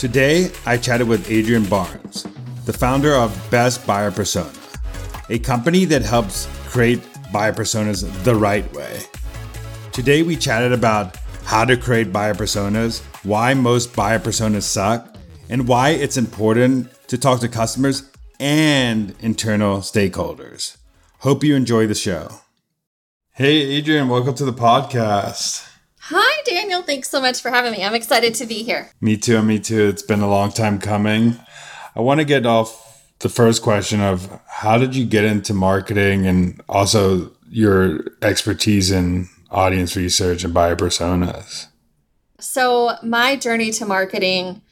Today, I chatted with Adrienne Barnes, the founder of Best Buyer Persona, a company that helps create buyer personas the right way. Today, we chatted about how to create buyer personas, why most buyer personas suck, and why it's important to talk to customers and internal stakeholders. Hope you enjoy the show. Hey, Adrienne, welcome to the podcast. Hi, Daniel. Thanks so much for having me. I'm excited to be here. Me too. It's been a long time coming. I want to get off the first question of how did you get into marketing and also your expertise in audience research and buyer personas? So my journey to marketing,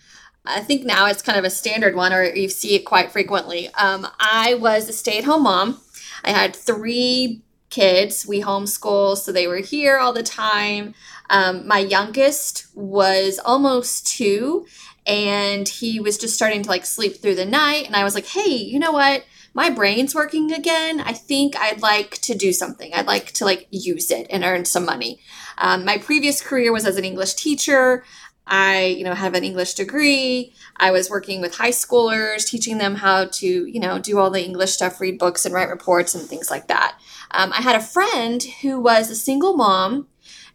I think now it's kind of a standard one, or you see it quite frequently. I was a stay-at-home mom. I had three kids. We homeschool, so they were here all the time. My youngest was almost 2, and he was just starting to sleep through the night. And I was like, hey, you know what? My brain's working again. I think I'd like to do something. I'd like to use it and earn some money. My previous career was as an English teacher. I, have an English degree. I was working with high schoolers, teaching them how to, do all the English stuff, read books and write reports and things like that. I had a friend who was a single mom,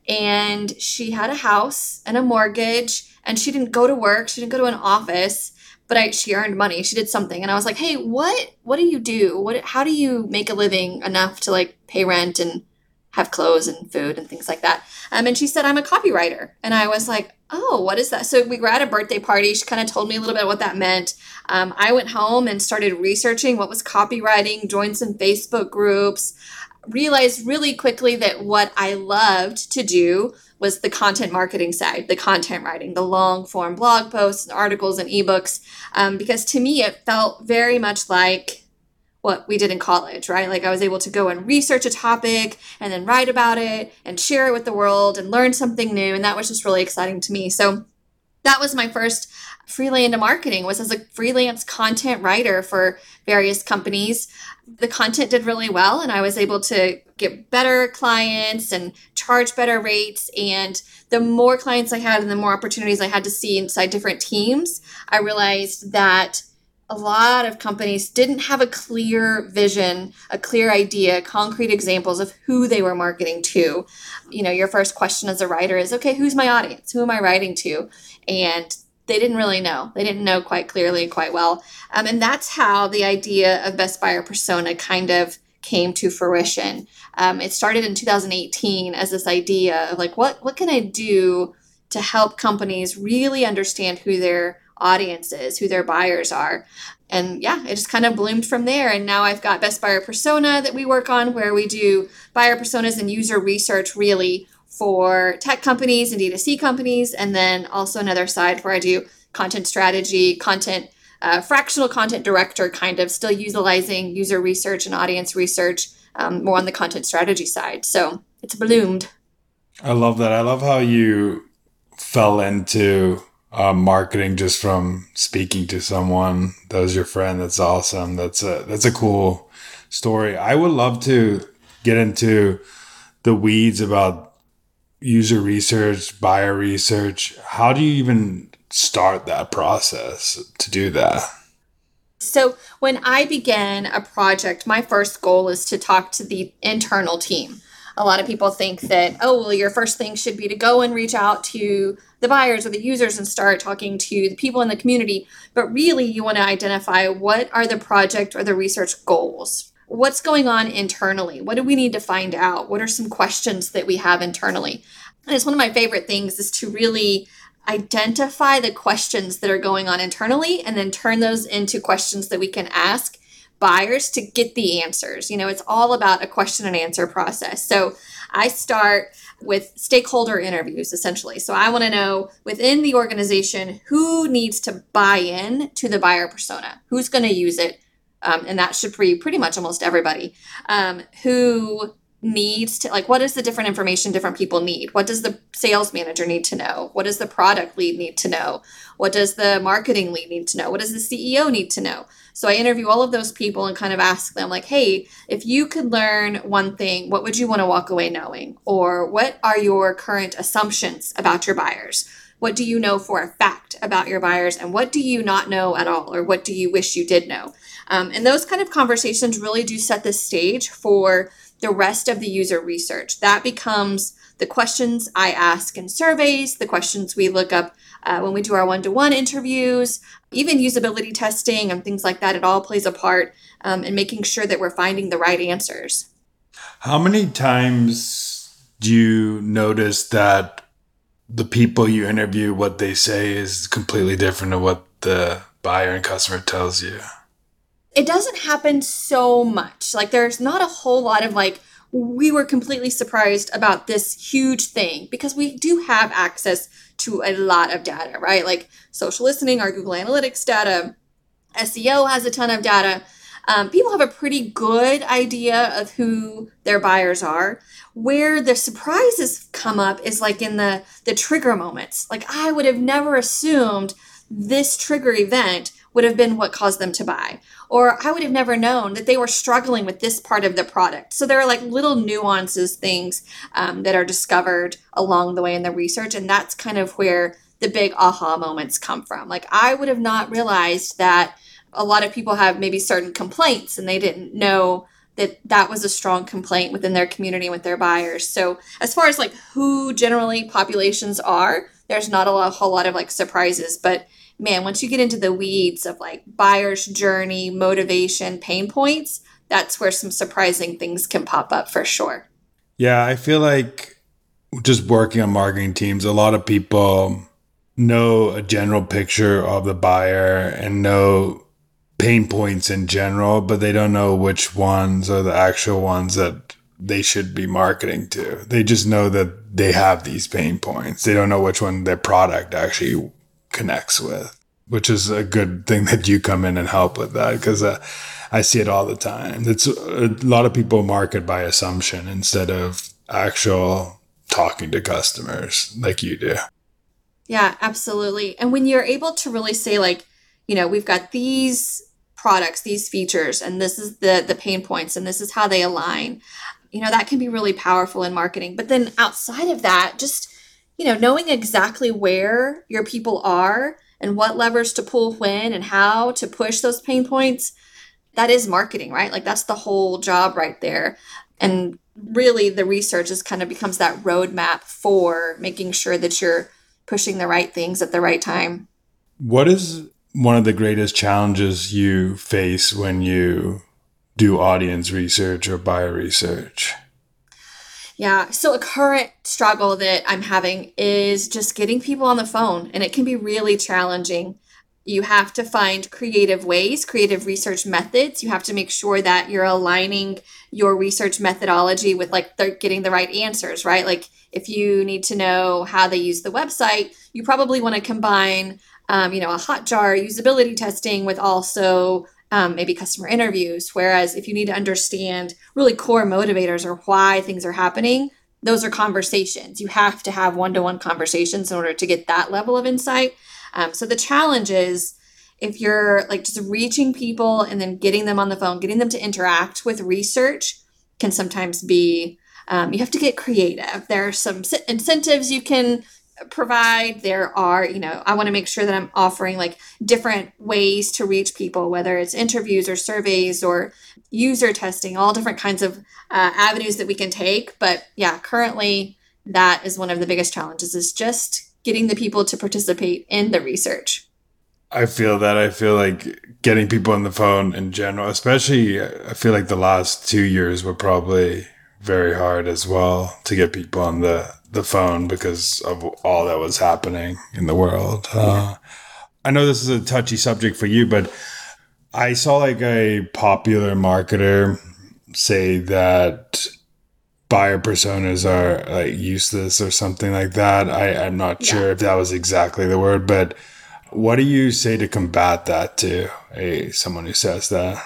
and she had a house and a mortgage, and she didn't go to work. She didn't go to an office, but she earned money. She did something. And I was like, hey, what do you do? How do you make a living enough to pay rent and have clothes and food and things like that? And she said, I'm a copywriter. And I was like, oh, what is that? So we were at a birthday party. She kind of told me a little bit what that meant. I went home and started researching what was copywriting, joined some Facebook groups, realized really quickly that what I loved to do was the content marketing side, the content writing, the long form blog posts and articles and ebooks, because to me, it felt very much like what we did in college, right? I was able to go and research a topic and then write about it and share it with the world and learn something new. And that was just really exciting to me. So that was my first freelance into marketing, was as a freelance content writer for various companies. The content did really well, and I was able to get better clients and charge better rates. And the more clients I had and the more opportunities I had to see inside different teams, I realized that a lot of companies didn't have a clear vision, a clear idea, concrete examples of who they were marketing to. Your first question as a writer is, okay, who's my audience? Who am I writing to? And they didn't really know. They didn't know quite clearly, quite well. And that's how the idea of Best Buyer Persona kind of came to fruition. It started in 2018 as this idea of what can I do to help companies really understand who they're audiences, who their buyers are. And yeah, it just kind of bloomed from there. And now I've got Best Buyer Persona that we work on, where we do buyer personas and user research really for tech companies and D2C companies. And then also another side where I do content strategy, fractional content director, kind of still utilizing user research and audience research, more on the content strategy side. So it's bloomed. I love that. I love how you fell into marketing just from speaking to someone that was your friend. That's awesome. That's a cool story. I would love to get into the weeds about user research, buyer research. How do you even start that process to do that? So when I began a project, my first goal is to talk to the internal team. A lot of people think that, your first thing should be to go and reach out to the buyers or the users and start talking to the people in the community. But really, you want to identify what are the project or the research goals. What's going on internally? What do we need to find out? What are some questions that we have internally? And it's one of my favorite things is to really identify the questions that are going on internally and then turn those into questions that we can ask buyers to get the answers. It's all about a question and answer process. So I start with stakeholder interviews, essentially. So I want to know within the organization who needs to buy in to the buyer persona, who's going to use it, and that should be pretty much almost everybody, who needs to, like, what is the different information different people need? What does the sales manager need to know? What does the product lead need to know? What does the marketing lead need to know? What does the CEO need to know? So I interview all of those people and kind of ask them, like, hey, if you could learn one thing, what would you want to walk away knowing? Or what are your current assumptions about your buyers? What do you know for a fact about your buyers? And what do you not know at all? Or what do you wish you did know? And those kind of conversations really do set the stage for the rest of the user research. That becomes the questions I ask in surveys, the questions we look up when we do our one-to-one interviews, even usability testing and things like that. It all plays a part in making sure that we're finding the right answers. How many times do you notice that the people you interview, what they say is completely different to what the buyer and customer tells you? It doesn't happen so much. Like, there's not a whole lot of, like, we were completely surprised about this huge thing, because we do have access to a lot of data, right? Like social listening, our Google Analytics data, SEO has a ton of data. People have a pretty good idea of who their buyers are. Where the surprises come up is like in the trigger moments. Like, I would have never assumed this trigger event would have been what caused them to buy. Or I would have never known that they were struggling with this part of the product. So there are like little nuances, things that are discovered along the way in the research. And that's kind of where the big aha moments come from. Like, I would have not realized that a lot of people have maybe certain complaints and they didn't know that that was a strong complaint within their community and with their buyers. So as far as like who generally populations are, there's not a whole lot of like surprises, but man, once you get into the weeds of like buyer's journey, motivation, pain points, that's where some surprising things can pop up for sure. Yeah, I feel like just working on marketing teams, a lot of people know a general picture of the buyer and know pain points in general, but they don't know which ones are the actual ones that they should be marketing to. They just know that they have these pain points. They don't know which one their product actually connects with, which is a good thing that you come in and help with that, because I see it all the time. It's a lot of people market by assumption instead of actual talking to customers like you do. Yeah, absolutely. And when you're able to really say, like, you know, we've got these products, these features, and this is the pain points, and this is how they align, you know, that can be really powerful in marketing. But then outside of that, just, you know, knowing exactly where your people are and what levers to pull when and how to push those pain points, that is marketing, right? Like, that's the whole job right there. And really the research is kind of becomes that roadmap for making sure that you're pushing the right things at the right time. What is one of the greatest challenges you face when you do audience research or buyer research? Yeah. So a current struggle that I'm having is just getting people on the phone, and it can be really challenging. You have to find creative ways, creative research methods. You have to make sure that you're aligning your research methodology with like getting the right answers, right? Like, if you need to know how they use the website, you probably want to combine, you know, a Hotjar usability testing with also maybe customer interviews. Whereas if you need to understand really core motivators or why things are happening, those are conversations. You have to have one-to-one conversations in order to get that level of insight. So the challenge is if you're like just reaching people and then getting them on the phone, getting them to interact with research can sometimes be, you have to get creative. There are some incentives you can provide. There are, you know, I want to make sure that I'm offering like different ways to reach people, whether it's interviews or surveys or user testing, all different kinds of avenues that we can take. But yeah, currently that is one of the biggest challenges, is just getting the people to participate in the research. I feel that. I feel like getting people on the phone in general, especially I feel like the last 2 years were probably very hard as well to get people on the phone because of all that was happening in the world. I know this is a touchy subject for you, but I saw like a popular marketer say that buyer personas are like useless or something like that. I'm not sure if that was exactly the word, but what do you say to combat that to someone who says that?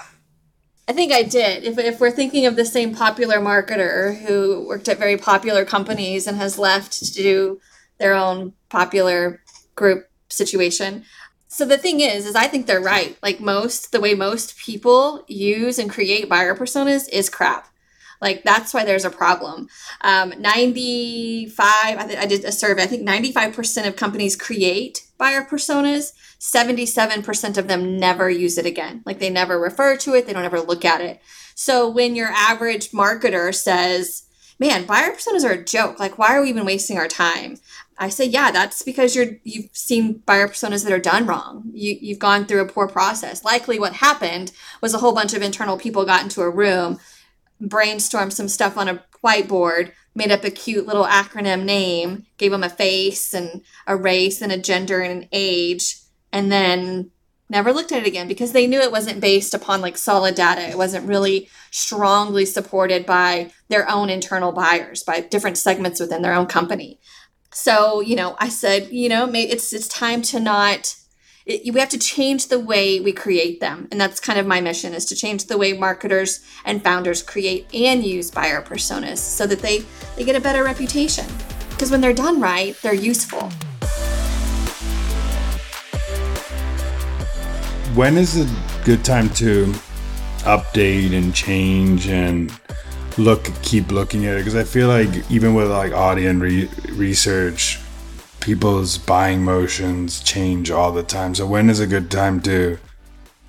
I think I did. If we're thinking of the same popular marketer who worked at very popular companies and has left to do their own popular group situation. So the thing is I think they're right. Like the way most people use and create buyer personas is crap. Like that's why there's a problem. 95, I did a survey. I think 95% of companies create buyer personas. 77% of them never use it again. Like they never refer to it. They don't ever look at it. So when your average marketer says, man, buyer personas are a joke. Like, why are we even wasting our time? I say, yeah, that's because you've seen buyer personas that are done wrong. You've gone through a poor process. Likely what happened was a whole bunch of internal people got into a room, brainstormed some stuff on a whiteboard, made up a cute little acronym name, gave them a face and a race and a gender and an age, and then never looked at it again because they knew it wasn't based upon like solid data. It wasn't really strongly supported by their own internal buyers, by different segments within their own company. So, I said, maybe it's time to we have to change the way we create them. And that's kind of my mission, is to change the way marketers and founders create and use buyer personas so that they get a better reputation. Because when they're done right, they're useful. When is a good time to update and change and keep looking at it? Because I feel like even with like audience research, people's buying motions change all the time. So when is a good time to,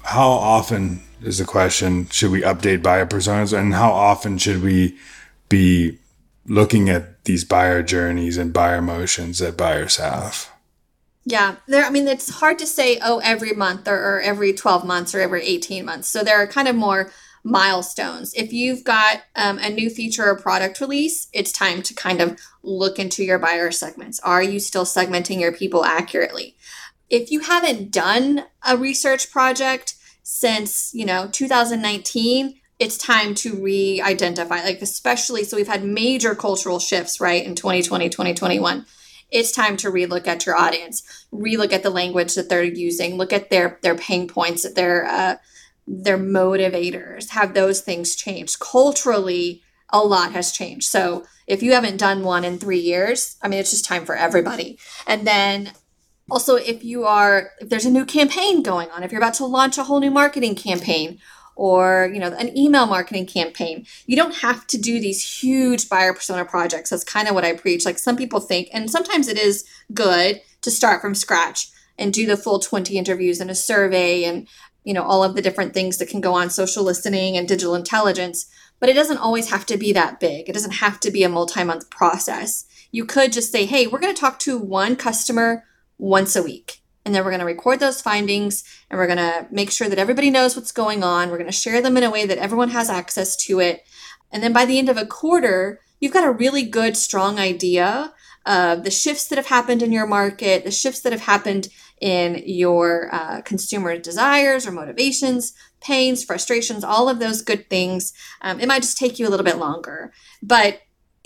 how often is the question, should we update buyer personas, and how often should we be looking at these buyer journeys and buyer motions that buyers have? Yeah, it's hard to say, every month or every 12 months or every 18 months. So there are kind of more milestones. If you've got a new feature or product release, it's time to kind of look into your buyer segments. Are you still segmenting your people accurately? If you haven't done a research project since 2019, it's time to re-identify, especially, so we've had major cultural shifts, right, in 2020, 2021. It's time to relook at your audience, relook at the language that they're using, look at their pain points, that their motivators, have those things changed. Culturally, a lot has changed. So if you haven't done one in 3 years, it's just time for everybody. And then also if there's a new campaign going on, if you're about to launch a whole new marketing campaign or, an email marketing campaign, you don't have to do these huge buyer persona projects. That's kind of what I preach. Like some people think, and sometimes it is good to start from scratch and do the full 20 interviews and a survey and all of the different things that can go on, social listening and digital intelligence, but it doesn't always have to be that big. It doesn't have to be a multi-month process. You could just say, hey, we're going to talk to one customer once a week, and then we're going to record those findings, and we're going to make sure that everybody knows what's going on. We're going to share them in a way that everyone has access to it. And then by the end of a quarter, you've got a really good, strong idea of the shifts that have happened in your market, the shifts that have happened in your consumer desires or motivations, pains, frustrations, all of those good things. It might just take you a little bit longer, but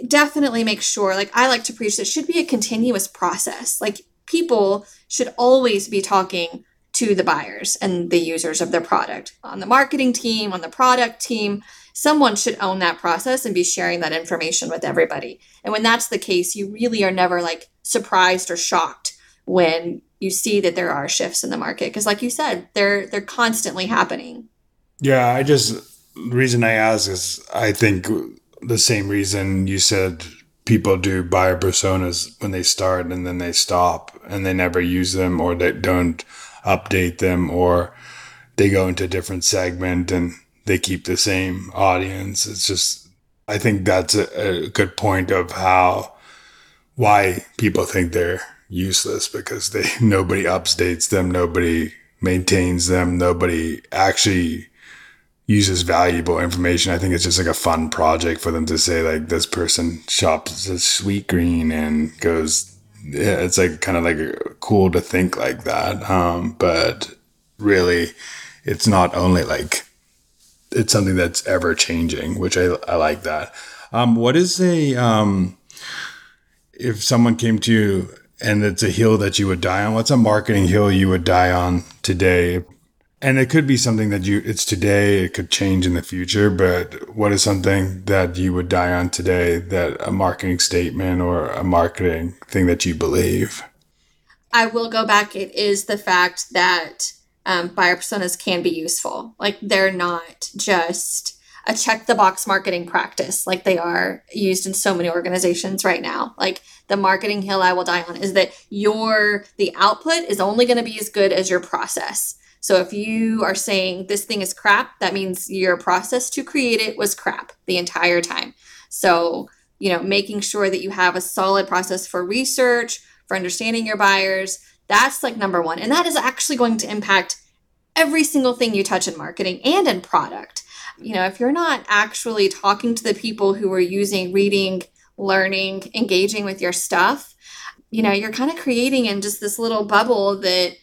definitely make sure, I like to preach, it should be a continuous process. Like people should always be talking to the buyers and the users of their product. On the marketing team, on the product team, someone should own that process and be sharing that information with everybody. And when that's the case, you really are never surprised or shocked when you see that there are shifts in the market, because like you said, they're constantly happening. Yeah, the reason I ask is I think the same reason you said people do buyer personas when they start and then they stop and they never use them, or they don't update them, or they go into a different segment and they keep the same audience. It's just, I think that's a good point of why people think they're useless, because nobody updates them, nobody maintains them, nobody actually uses valuable information. I think it's just a fun project for them to say this person shops a sweet green and goes, yeah, it's cool to think like that. But really it's not only it's something that's ever changing, which I like that. What is a, if someone came to you and it's a hill that you would die on, what's a marketing hill you would die on today? And it could be something that it's today, it could change in the future, but what is something that you would die on today, that a marketing statement or a marketing thing that you believe? I will go back. It is the fact that buyer personas can be useful. Like, they're not just a check the box marketing practice like they are used in so many organizations right now. Like, the marketing hill I will die on is that the output is only going to be as good as your process. So if you are saying this thing is crap, that means your process to create it was crap the entire time. So, making sure that you have a solid process for research, for understanding your buyers, that's like number one. And that is actually going to impact every single thing you touch in marketing and in product. If you're not actually talking to the people who are using, reading, learning, engaging with your stuff, you're kind of creating in just this little bubble that,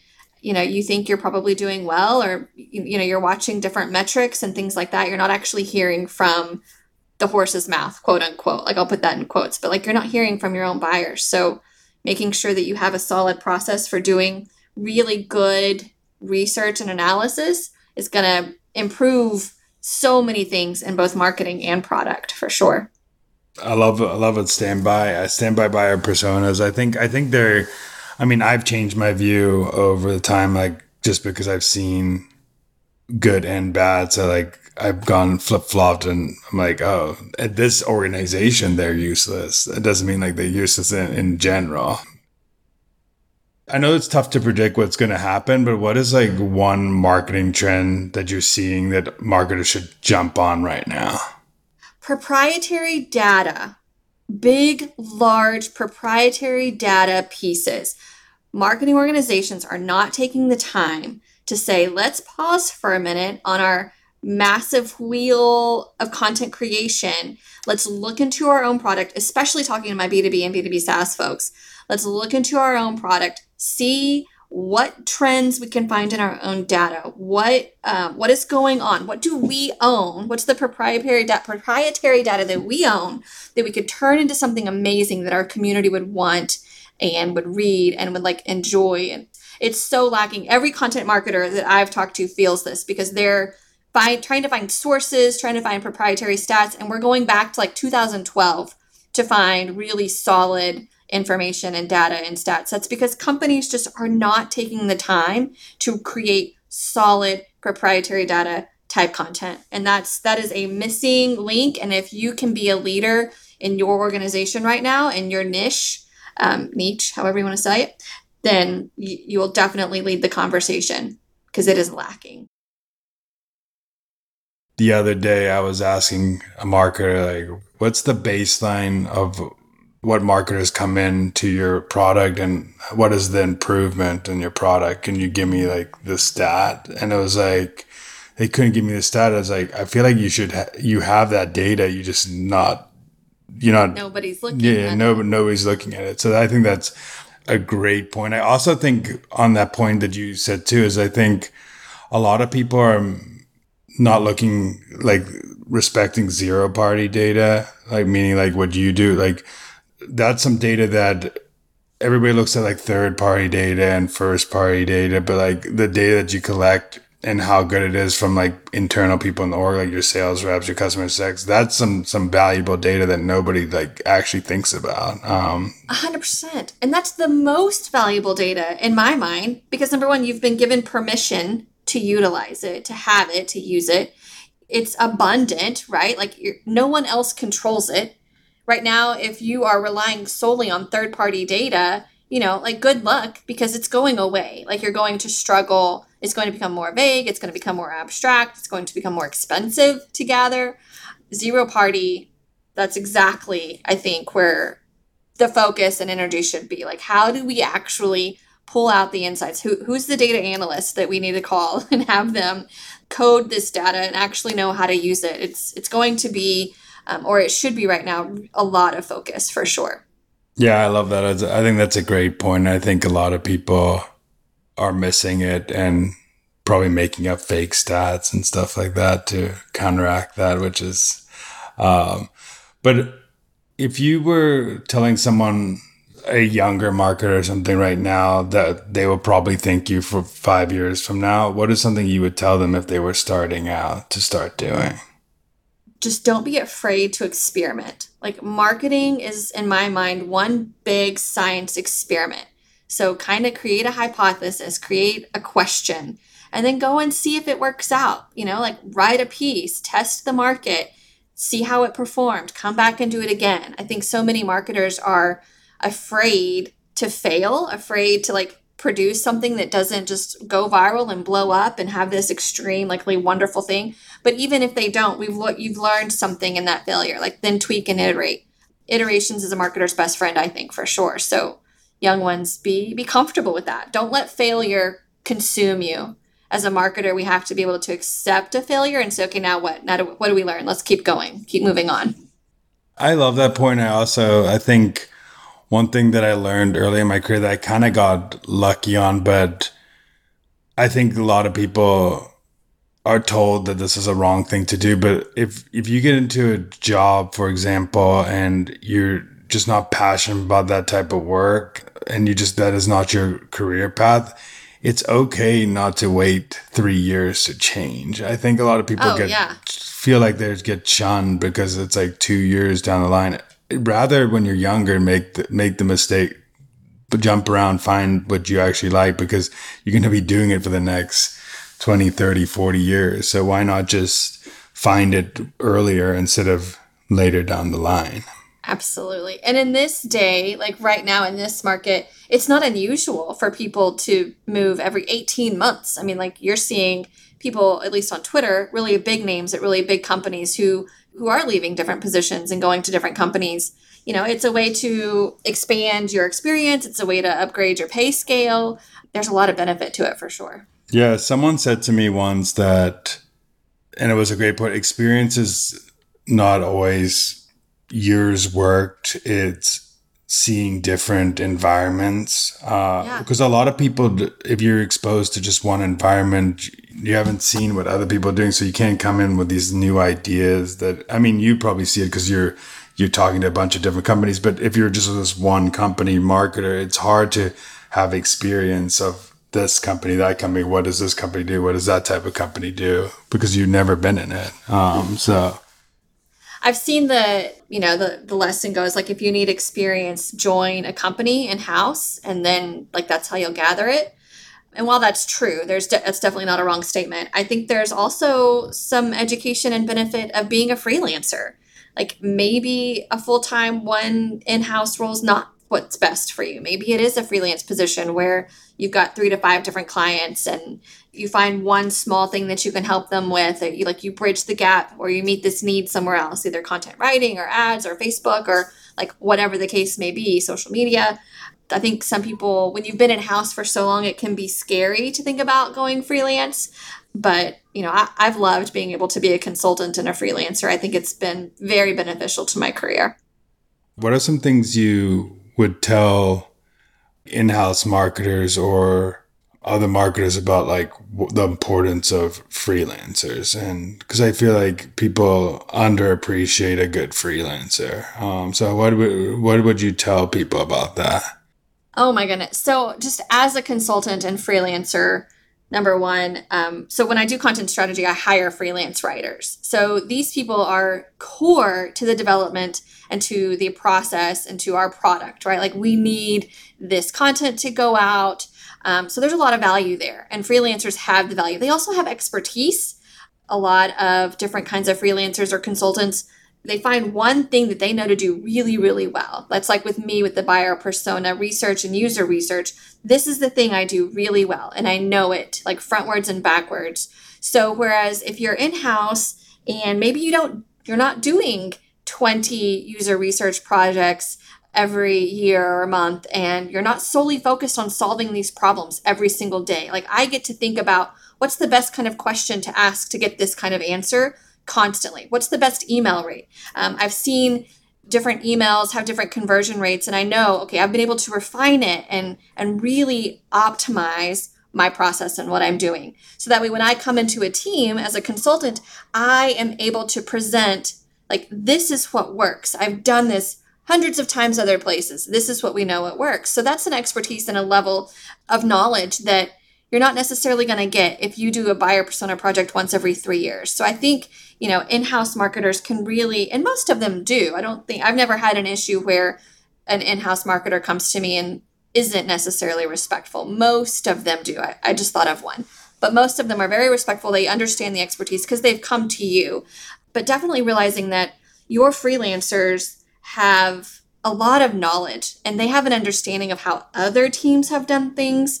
you think you're probably doing well, or, you're watching different metrics and things like that. You're not actually hearing from the horse's mouth, quote unquote. Like, I'll put that in quotes, but like, you're not hearing from your own buyers. So making sure that you have a solid process for doing really good research and analysis is going to improve so many things in both marketing and product, for sure. I love it. Stand by buyer personas. I think they're, I've changed my view over the time, like, just because I've seen good and bad. So like, I've gone flip-flopped and I'm like, oh, at this organization, they're useless. It doesn't mean like they're useless in general. I know it's tough to predict what's going to happen, but what is like one marketing trend that you're seeing that marketers should jump on right now? Proprietary data. Big, large proprietary data pieces. Marketing organizations are not taking the time to say, let's pause for a minute on our massive wheel of content creation. Let's look into our own product, especially talking to my B2B and B2B SaaS folks. Let's look into our own product, see what trends we can find in our own data. What is going on? What do we own? What's the proprietary data that we own that we could turn into something amazing that our community would want and would read and would like enjoy? And it's so lacking. Every content marketer that I've talked to feels this, because they're trying to find sources, trying to find proprietary stats. And we're going back to like 2012 to find really solid information and data and stats. That's because companies just are not taking the time to create solid proprietary data type content. And that is a missing link. And if you can be a leader in your organization right now, in your niche, however you want to say it, then you will definitely lead the conversation, because it is lacking. The other day, I was asking a marketer, like, what's the baseline of what marketers come in to your product and what is the improvement in your product? Can you give me like the stat? And it was like, they couldn't give me the stat. I was like, I feel like you have that data. You just nobody's looking at it. Nobody's looking at it. So I think that's a great point. I also think on that point that you said too, is I think a lot of people are not looking, like, respecting zero party data, like meaning like what you do, like that's some data that everybody looks at, like third party data and first party data, but like the data that you collect and how good it is from like internal people in the org, like your sales reps, your customer success, that's some valuable data that nobody like actually thinks about. 100%. And that's the most valuable data in my mind, because number one, you've been given permission to utilize it, to have it, to use it. It's abundant, right? Like no one else controls it. Right now, if you are relying solely on third-party data, like good luck, because it's going away. Like you're going to struggle. It's going to become more vague. It's going to become more abstract. It's going to become more expensive to gather. Zero-party, that's exactly, I think, where the focus and energy should be. Like, how do we actually pull out the insights? Who's the data analyst that we need to call and have them code this data and actually know how to use it? It's going to be, or it should be right now, a lot of focus for sure. Yeah, I love that. I think that's a great point. I think a lot of people are missing it and probably making up fake stats and stuff like that to counteract that, which is But if you were telling someone, a younger marketer or something right now, that they will probably thank you for 5 years from now, what is something you would tell them if they were starting out to start doing? Just don't be afraid to experiment. Like, marketing is, in my mind, one big science experiment. So kind of create a hypothesis, create a question, and then go and see if it works out. You know, like, write a piece, test the market, see how it performed, come back and do it again. I think so many marketers are afraid to fail, afraid to like produce something that doesn't just go viral and blow up and have this extreme, likely wonderful thing. But even if they don't, you've learned something in that failure, like then tweak and iterate. Iterations is a marketer's best friend, I think, for sure. So young ones, be comfortable with that. Don't let failure consume you. As a marketer, we have to be able to accept a failure and say, okay, now what? Now, what do we learn? Let's keep going, keep moving on. I love that point. I think one thing that I learned early in my career that I kind of got lucky on, but I think a lot of people are told that this is a wrong thing to do. But if you get into a job, for example, and you're just not passionate about that type of work, and that is not your career path, it's okay not to wait 3 years to change. I think a lot of people feel like they get shunned because it's like 2 years down the line. Rather, when you're younger, make the mistake, but jump around, find what you actually like, because you're going to be doing it for the next 20, 30, 40 years. So why not just find it earlier instead of later down the line? Absolutely. And in this day, like right now in this market, it's not unusual for people to move every 18 months. I mean, like, you're seeing people, at least on Twitter, really big names at really big companies who are leaving different positions and going to different companies. You know, it's a way to expand your experience. It's a way to upgrade your pay scale. There's a lot of benefit to it for sure. Yeah. Someone said to me once that, and it was a great point, experience is not always years worked. It's seeing different environments. Because a lot of people, if you're exposed to just one environment, you haven't seen what other people are doing. So you can't come in with these new ideas that, I mean, you probably see it because you're talking to a bunch of different companies. But if you're just this one company marketer, it's hard to have experience of this company, that company. What does this company do? What does that type of company do? Because you've never been in it. So I've seen the lesson goes, like, if you need experience, join a company in-house, and then like that's how you'll gather it. And while that's true, that's definitely not a wrong statement. I think there's also some education and benefit of being a freelancer. Like, maybe a full-time one in-house role is not what's best for you. Maybe it is a freelance position where you've got 3 to 5 different clients and you find one small thing that you can help them with, or you bridge the gap, or you meet this need somewhere else, either content writing or ads or Facebook or like whatever the case may be, social media. I think some people, when you've been in-house for so long, it can be scary to think about going freelance. But, you know, I've loved being able to be a consultant and a freelancer. I think it's been very beneficial to my career. What are some things you would tell in-house marketers or other marketers about, like, the importance of freelancers? And because I feel like people underappreciate a good freelancer. So what would you tell people about that? Oh my goodness. So just as a consultant and freelancer, number one, so when I do content strategy, I hire freelance writers. So these people are core to the development and to the process and to our product, right? Like, we need this content to go out. So there's a lot of value there, and freelancers have the value. They also have expertise. A lot of different kinds of freelancers or consultants, they find one thing that they know to do really, really well. That's like with me with the buyer persona research and user research. This is the thing I do really well, and I know it like frontwards and backwards. So whereas if you're in-house and maybe you're not doing 20 user research projects every year or month, and you're not solely focused on solving these problems every single day. Like, I get to think about what's the best kind of question to ask to get this kind of answer constantly. What's the best email rate? I've seen different emails have different conversion rates, and I know, okay, I've been able to refine it and really optimize my process and what I'm doing. So that way, when I come into a team as a consultant, I am able to present Like, this is what works. I've done this hundreds of times other places. This is what we know what works. So that's an expertise and a level of knowledge that you're not necessarily going to get if you do a buyer persona project once every 3 years. So I think, you know, in-house marketers can really, and most of them do. I've never had an issue where an in-house marketer comes to me and isn't necessarily respectful. Most of them do. I just thought of one. But most of them are very respectful. They understand the expertise because they've come to you. But definitely realizing that your freelancers have a lot of knowledge, and they have an understanding of how other teams have done things.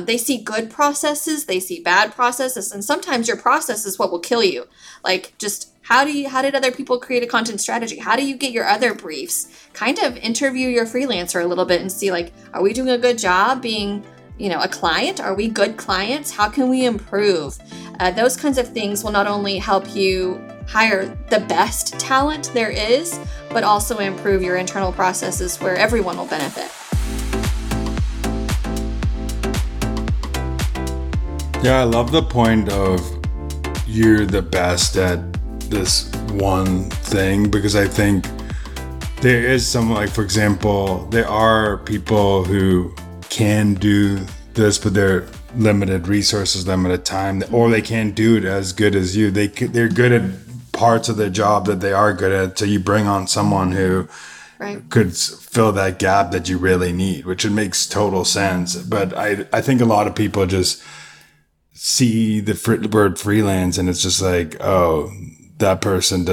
They see good processes, they see bad processes, and sometimes your process is what will kill you. Like, just how did other people create a content strategy? How do you get your other briefs? Kind of interview your freelancer a little bit and see, like, are we doing a good job being, you know, a client? Are we good clients? How can we improve? Those kinds of things will not only help you hire the best talent there is, but also improve your internal processes where everyone will benefit. Yeah, I love the point of you're the best at this one thing, because I think there is some, like, for example, there are people who can do this, but they're limited resources, limited time, or they can't do it as good as you. They're good at parts of their job that they are good at, so you bring on someone who could fill that gap that you really need, which it makes total sense. But I think a lot of people just see the word freelance and it's just like, oh, that person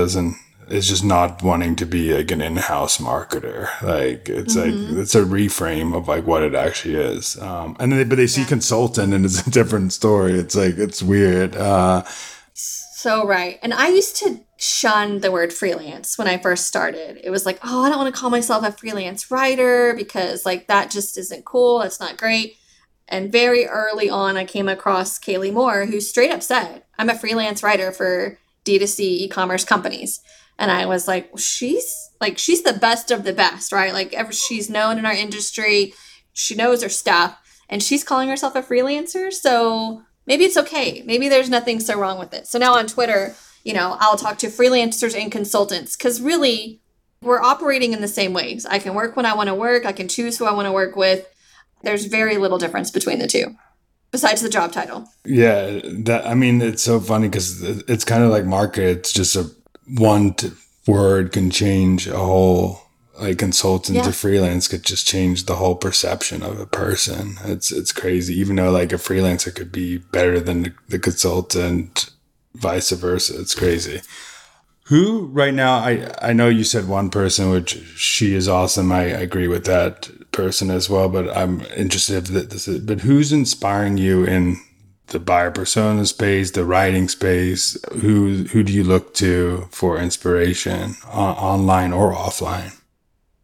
is just not wanting to be like an in-house marketer. Like, it's like, it's a reframe of like what it actually is. But they see consultant and it's a different story. It's like, it's weird. So right. And I used to shun the word freelance when I first started. It was like, oh, I don't want to call myself a freelance writer because, like, that just isn't cool. It's not great. And very early on, I came across Kaylee Moore, who straight up said, I'm a freelance writer for D2C e-commerce companies. And I was like, well, she's the best of the best, right? Like, she's known in our industry. She knows her stuff. And she's calling herself a freelancer. So maybe it's okay. Maybe there's nothing so wrong with it. So now on Twitter, you know, I'll talk to freelancers and consultants, because really we're operating in the same ways. I can work when I want to work. I can choose who I want to work with. There's very little difference between the two, besides the job title. Yeah. It's so funny because it's kind of like market. It's just one word can change a whole, like, consultant to freelance could just change the whole perception of a person. It's crazy, even though, like, a freelancer could be better than the consultant, vice versa. It's crazy. Who right now, I know you said one person, which she is awesome. I agree with that person as well, but I'm interested that but who's inspiring you in the buyer persona space, the writing space? Who do you look to for inspiration online or offline?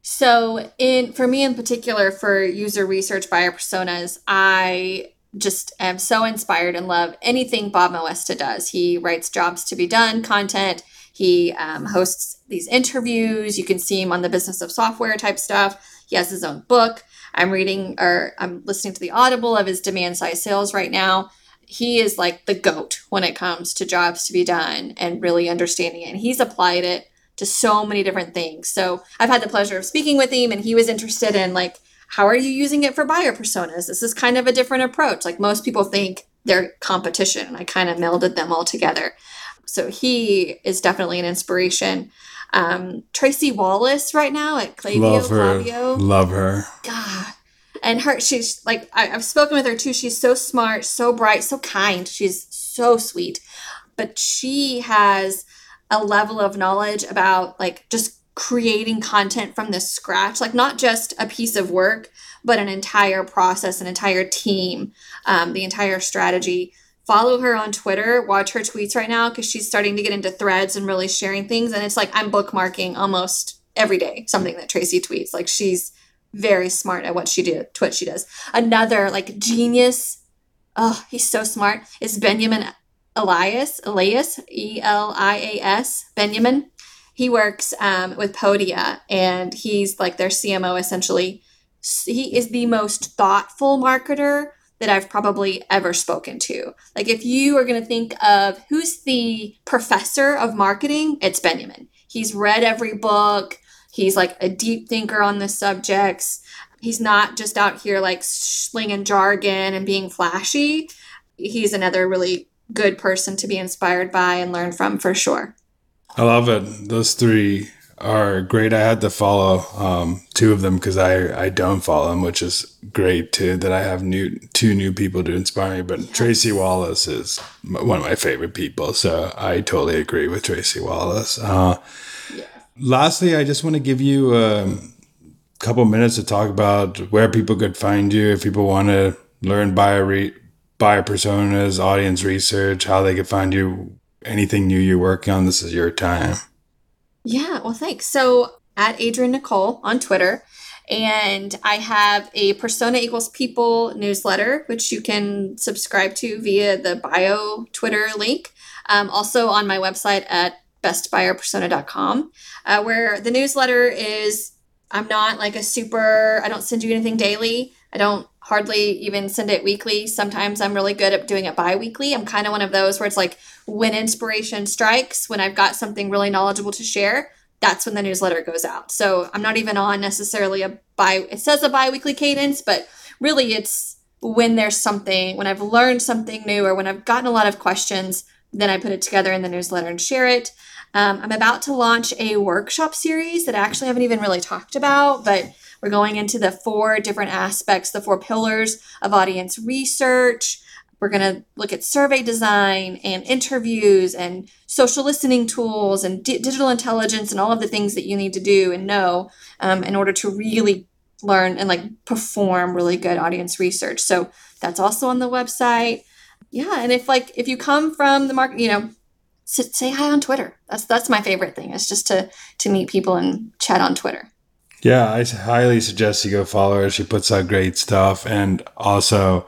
So for me in particular, for user research buyer personas, I just am so inspired and love anything Bob Moesta does. He writes Jobs to Be Done content. He hosts these interviews. You can see him on the Business of Software type stuff. He has his own book. I'm listening to the Audible of his Demand Side Sales right now. He is like the GOAT when it comes to Jobs to Be Done and really understanding it. And he's applied it to so many different things. So I've had the pleasure of speaking with him, and he was interested in, like, how are you using it for buyer personas? This is kind of a different approach. Like, most people think they're competition, and I kind of melded them all together. So he is definitely an inspiration. Tracy Wallace right now at Klaviyo. Love her. God. And she's like, I've spoken with her too. She's so smart, so bright, so kind. She's so sweet, but she has a level of knowledge about, like, just creating content from the scratch, like, not just a piece of work, but an entire process, an entire team, the entire strategy. Follow her on Twitter, watch her tweets right now, because she's starting to get into threads and really sharing things. And it's like, I'm bookmarking almost every day something that Tracy tweets. Like, she's very smart at what she does. Another, like, genius, oh, he's so smart, is Benjamin Elias, Elias, Benjamin. He works with Podia, and he's like their CMO essentially. He is the most thoughtful marketer that I've probably ever spoken to. Like, if you are going to think of who's the professor of marketing, it's Benjamin. He's read every book. He's like a deep thinker on the subjects. He's not just out here like slinging jargon and being flashy. He's another really good person to be inspired by and learn from for sure. I love it. Those three are great. I had to follow two of them because I don't follow them, which is great too, that I have two new people to inspire me. But yeah. Tracy Wallace is one of my favorite people. So I totally agree with Tracy Wallace. Yeah. Lastly, I just want to give you a couple minutes to talk about where people could find you if people want to learn buyer personas, audience research, how they could find you, anything new you're working on. This is your time. Yeah, well, thanks. So at Adrian Nicole on Twitter, and I have a Persona Equals People newsletter, which you can subscribe to via the bio Twitter link. Also on my website at bestbuyerpersona.com, where the newsletter is, I'm not like I don't send you anything daily. I don't hardly even send it weekly. Sometimes I'm really good at doing it bi-weekly. I'm kind of one of those where it's like when inspiration strikes, when I've got something really knowledgeable to share, that's when the newsletter goes out. So I'm not even on necessarily it says a bi-weekly cadence, but really it's when there's something, when I've learned something new or when I've gotten a lot of questions, then I put it together in the newsletter and share it. I'm about to launch a workshop series that I actually haven't even really talked about, but we're going into the four different aspects, the four pillars of audience research. We're going to look at survey design and interviews and social listening tools and digital intelligence and all of the things that you need to do and know in order to really learn and like perform really good audience research. So that's also on the website. Yeah. And if you come from the market, say hi on Twitter. That's my favorite thing. It's just to meet people and chat on Twitter. Yeah, I highly suggest you go follow her. She puts out great stuff. And also,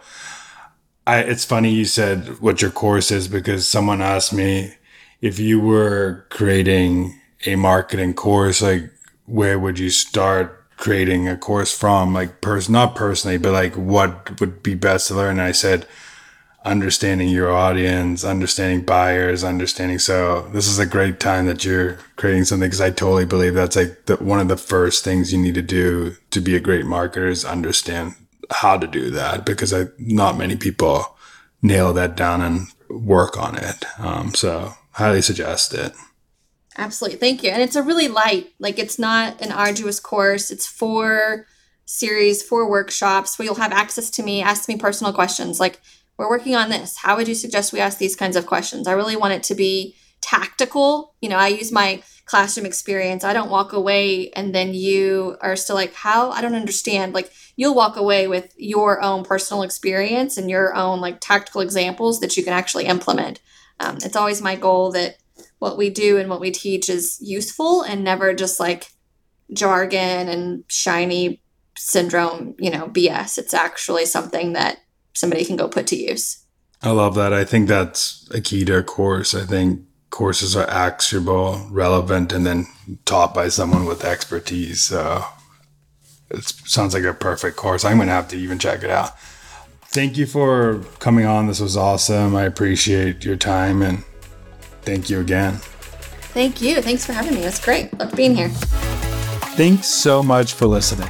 it's funny you said what your course is, because someone asked me, if you were creating a marketing course, like where would you start creating a course from? Like not personally, but like what would be best to learn? And I said, understanding your audience, understanding buyers, So this is a great time that you're creating something, because I totally believe that's like one of the first things you need to do to be a great marketer is understand how to do that, because not many people nail that down and work on it. So highly suggest it. Absolutely. Thank you. And it's a really light, like it's not an arduous course. It's 4 series, 4 workshops where you'll have access to me, ask me personal questions like, we're working on this. How would you suggest we ask these kinds of questions? I really want it to be tactical. I use my classroom experience. I don't walk away and then you are still like, how? I don't understand. Like, you'll walk away with your own personal experience and your own like tactical examples that you can actually implement. It's always my goal that what we do and what we teach is useful and never just like jargon and shiny syndrome, BS. It's actually something that somebody can go put to use. I love that. I think that's a key to a course. I think courses are actionable, relevant, and then taught by someone with expertise. So it sounds like a perfect course. I'm going to have to even check it out. Thank you for coming on. This was awesome. I appreciate your time, and thank you again. Thank you. Thanks for having me. It's great. Loved being here. Thanks so much for listening.